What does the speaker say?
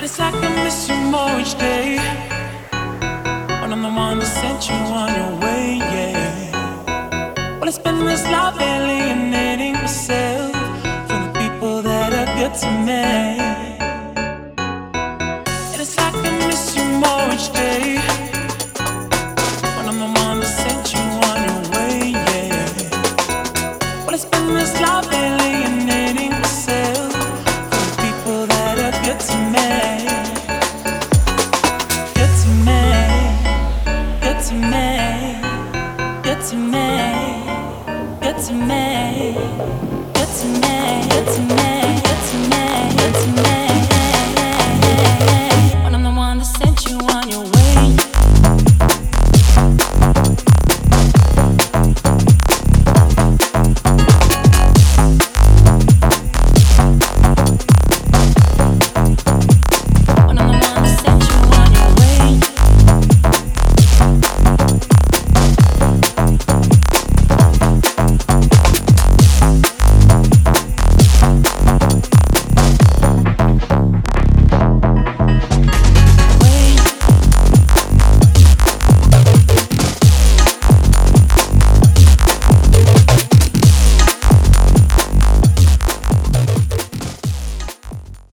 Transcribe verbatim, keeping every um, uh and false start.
And it's like I miss you more each day, when I'm the one that sent you on your way, yeah. Well, I spend this life alienating myself from the people that are good to me.